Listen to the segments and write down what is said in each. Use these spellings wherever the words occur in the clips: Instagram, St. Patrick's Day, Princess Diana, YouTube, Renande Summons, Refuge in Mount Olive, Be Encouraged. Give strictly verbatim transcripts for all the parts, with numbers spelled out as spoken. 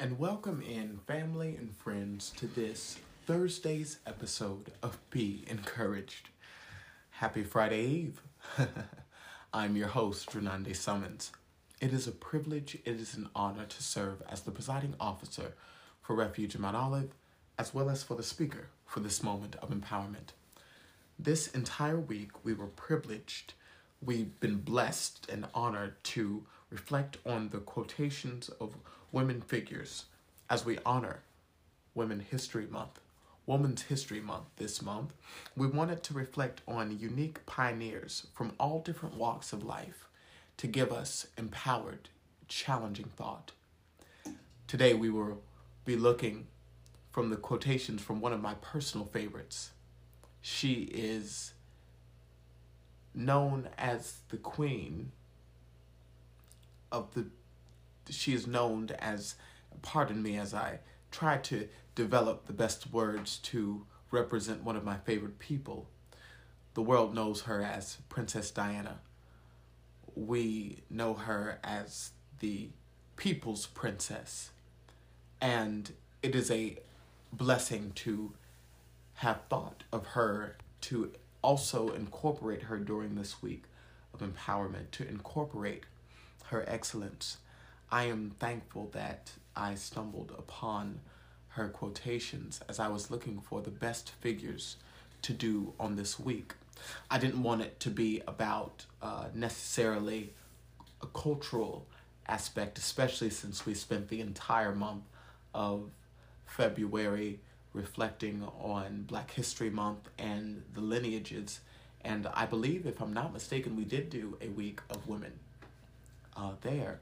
And welcome in, family and friends, to this Thursday's episode of Be Encouraged. Happy Friday Eve. I'm your host, Renande Summons. It is a privilege, it is an honor to serve as the presiding officer for Refuge in Mount Olive, as well as for the speaker for this moment of empowerment. This entire week, we were privileged, we've been blessed and honored to reflect on the quotations of women figures as we honor Women's History Month. Women's History Month this month, we wanted to reflect on unique pioneers from all different walks of life to give us empowered, challenging thought. Today, we will be looking from the quotations from one of my personal favorites. She is known as the queen of the, she is known as, pardon me as I try to develop the best words to represent one of my favorite people. The world knows her as Princess Diana. We know her as the people's princess. And it is a blessing to have thought of her, to also incorporate her during this week of empowerment, to incorporate her excellence. I am thankful that I stumbled upon her quotations as I was looking for the best figures to do on this week. I didn't want it to be about uh, necessarily a cultural aspect, especially since we spent the entire month of February reflecting on Black History Month and the lineages. And I believe, if I'm not mistaken, we did do a week of women uh, there.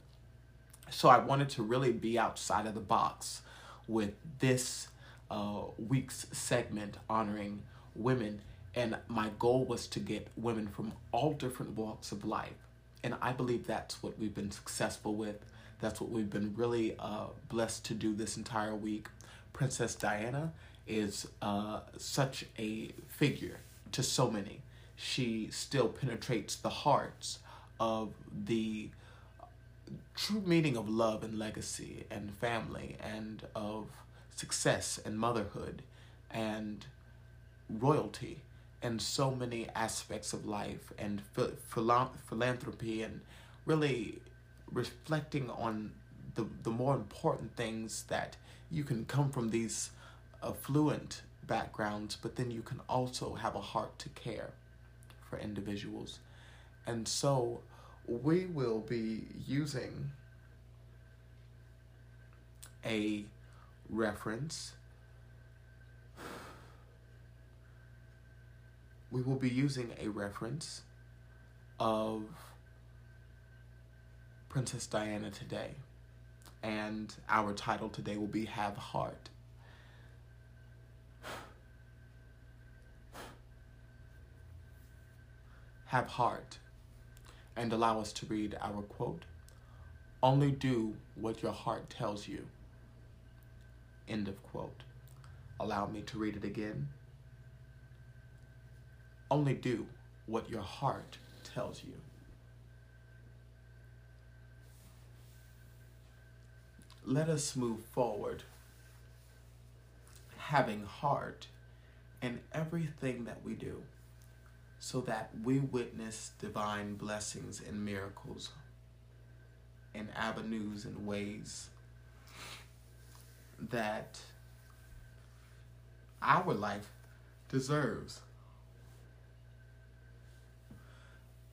So I wanted to really be outside of the box with this uh, week's segment honoring women. And my goal was to get women from all different walks of life. And I believe that's what we've been successful with. That's what we've been really uh, blessed to do this entire week. Princess Diana is uh, such a figure to so many. She still penetrates the hearts of the true meaning of love and legacy and family and of success and motherhood and royalty and so many aspects of life and phil- philanthropy and really reflecting on the, the more important things that you can come from these affluent backgrounds, but then you can also have a heart to care for individuals. And so we will be using a reference. We will be using a reference of Princess Diana today. And our title today will be Have Heart. Have heart. And allow us to read our quote. Only do what your heart tells you. End of quote. Allow me to read it again. Only do what your heart tells you. Let us move forward, having heart in everything that we do, so that we witness divine blessings and miracles and avenues and ways that our life deserves.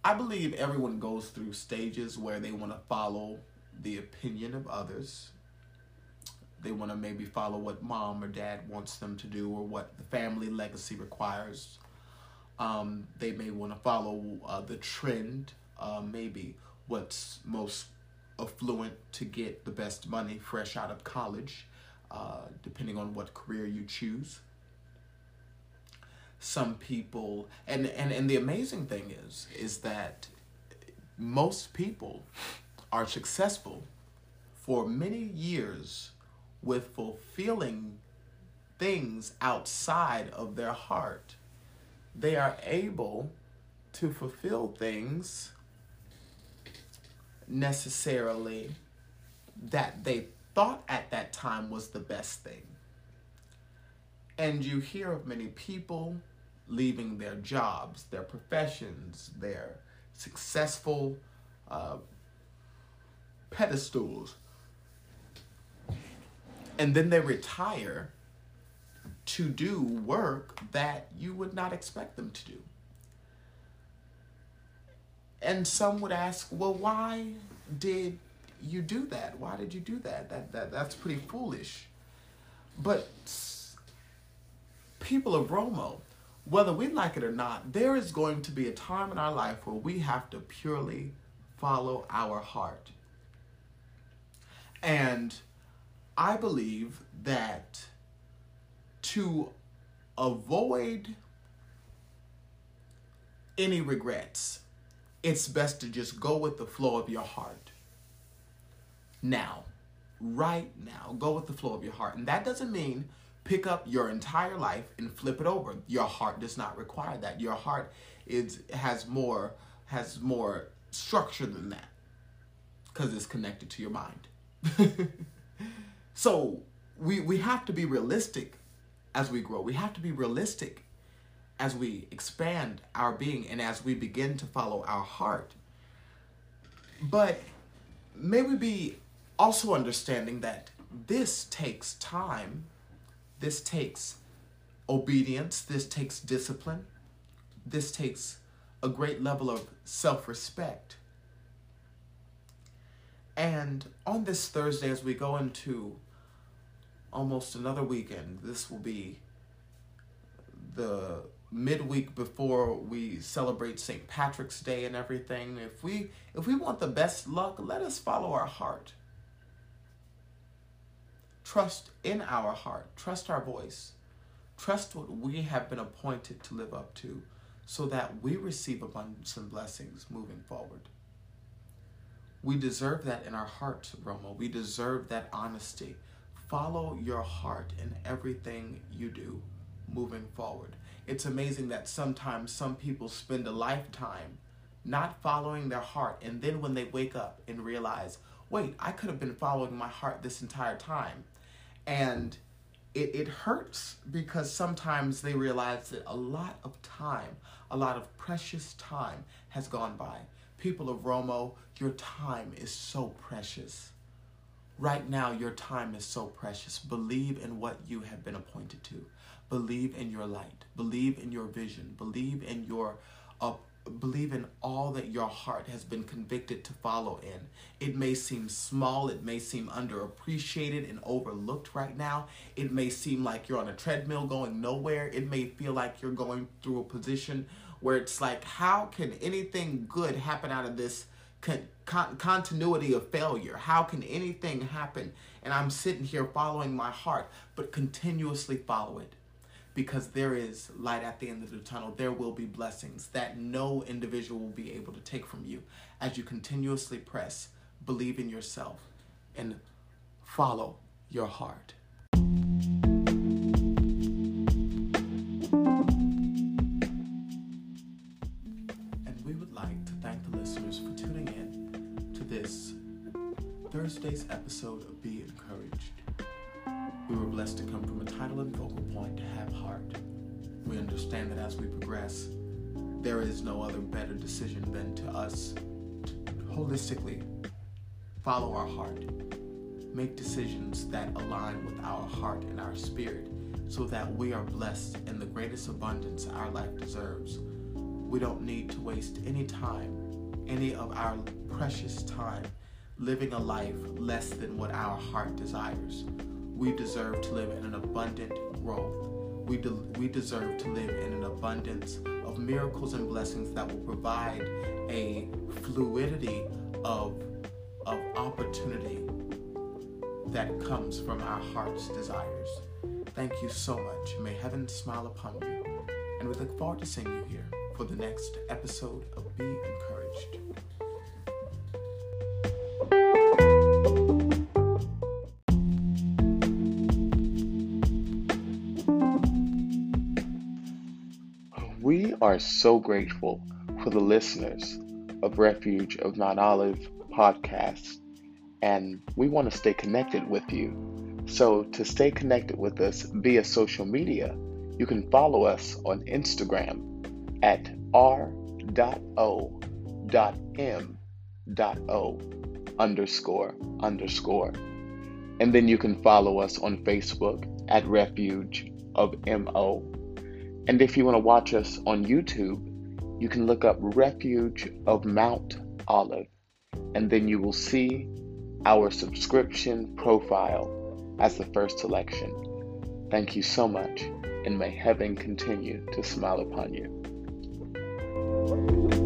I believe everyone goes through stages where they want to follow the opinion of others. They want to maybe follow what mom or dad wants them to do or what the family legacy requires. Um, they may want to follow uh, the trend, uh, maybe what's most affluent to get the best money fresh out of college, uh, depending on what career you choose. Some people, and, and, and the amazing thing is, is that most people are successful for many years with fulfilling things outside of their heart. They are able to fulfill things necessarily that they thought at that time was the best thing. And you hear of many people leaving their jobs, their professions, their successful uh, pedestals, and then they retire to do work that you would not expect them to do. And some would ask, well, why did you do that? Why did you do that? That, that that's pretty foolish. But people of Romo, whether we like it or not, there is going to be a time in our life where we have to purely follow our heart. And I believe that to avoid any regrets, it's best to just go with the flow of your heart. Now, right now, go with the flow of your heart. And that doesn't mean pick up your entire life and flip it over. Your heart does not require that. Your heart is has more has more structure than that because it's connected to your mind. So we, we have to be realistic as we grow. We have to be realistic as we expand our being and as we begin to follow our heart. But may we be also understanding that this takes time. This takes obedience. This takes discipline. This takes a great level of self-respect. And on this Thursday, as we go into almost another weekend, this will be the midweek before we celebrate Saint Patrick's Day and everything. If we if we want the best luck, let us follow our heart. Trust in our heart. Trust our voice. Trust what we have been appointed to live up to so that we receive abundance and blessings moving forward. We deserve that in our hearts, Romo. We deserve that honesty. Follow your heart in everything you do moving forward. It's amazing that sometimes some people spend a lifetime not following their heart, and then when they wake up and realize, wait, I could have been following my heart this entire time. And it, it hurts because sometimes they realize that a lot of time, a lot of precious time has gone by. People of Romo, your time is so precious. Right now, your time is so precious. Believe in what you have been appointed to. Believe in your light. Believe in your vision. Believe in your uh, believe in all that your heart has been convicted to follow in. It may seem small. It may seem underappreciated and overlooked right now. It may seem like you're on a treadmill going nowhere. It may feel like you're going through a position where it's like, how can anything good happen out of this con- con- continuity of failure? How can anything happen? And I'm sitting here following my heart, but continuously follow it because there is light at the end of the tunnel. There will be blessings that no individual will be able to take from you as you continuously press, believe in yourself, and follow your heart. Today's episode of Be Encouraged. We were blessed to come from a title and focal point to have heart. We understand that as we progress, there is no other better decision than to us holistically follow our heart. Make decisions that align with our heart and our spirit so that we are blessed in the greatest abundance our life deserves. We don't need to waste any time, any of our precious time, living a life less than what our heart desires. We deserve to live in an abundant growth. We, de- we deserve to live in an abundance of miracles and blessings that will provide a fluidity of, of opportunity that comes from our heart's desires. Thank you so much. May heaven smile upon you. And we look forward to seeing you here for the next episode of Be Encouraged. Are so grateful for the listeners of Refuge of Mount Olive podcast, and we want to stay connected with you. So to stay connected with us via social media, you can follow us on Instagram at r dot o dot m dot o underscore underscore, and then you can follow us on Facebook at Refuge of M O. And if you want to watch us on YouTube, you can look up Refuge of Mount Olive, and then you will see our subscription profile as the first selection. Thank you so much, and may heaven continue to smile upon you.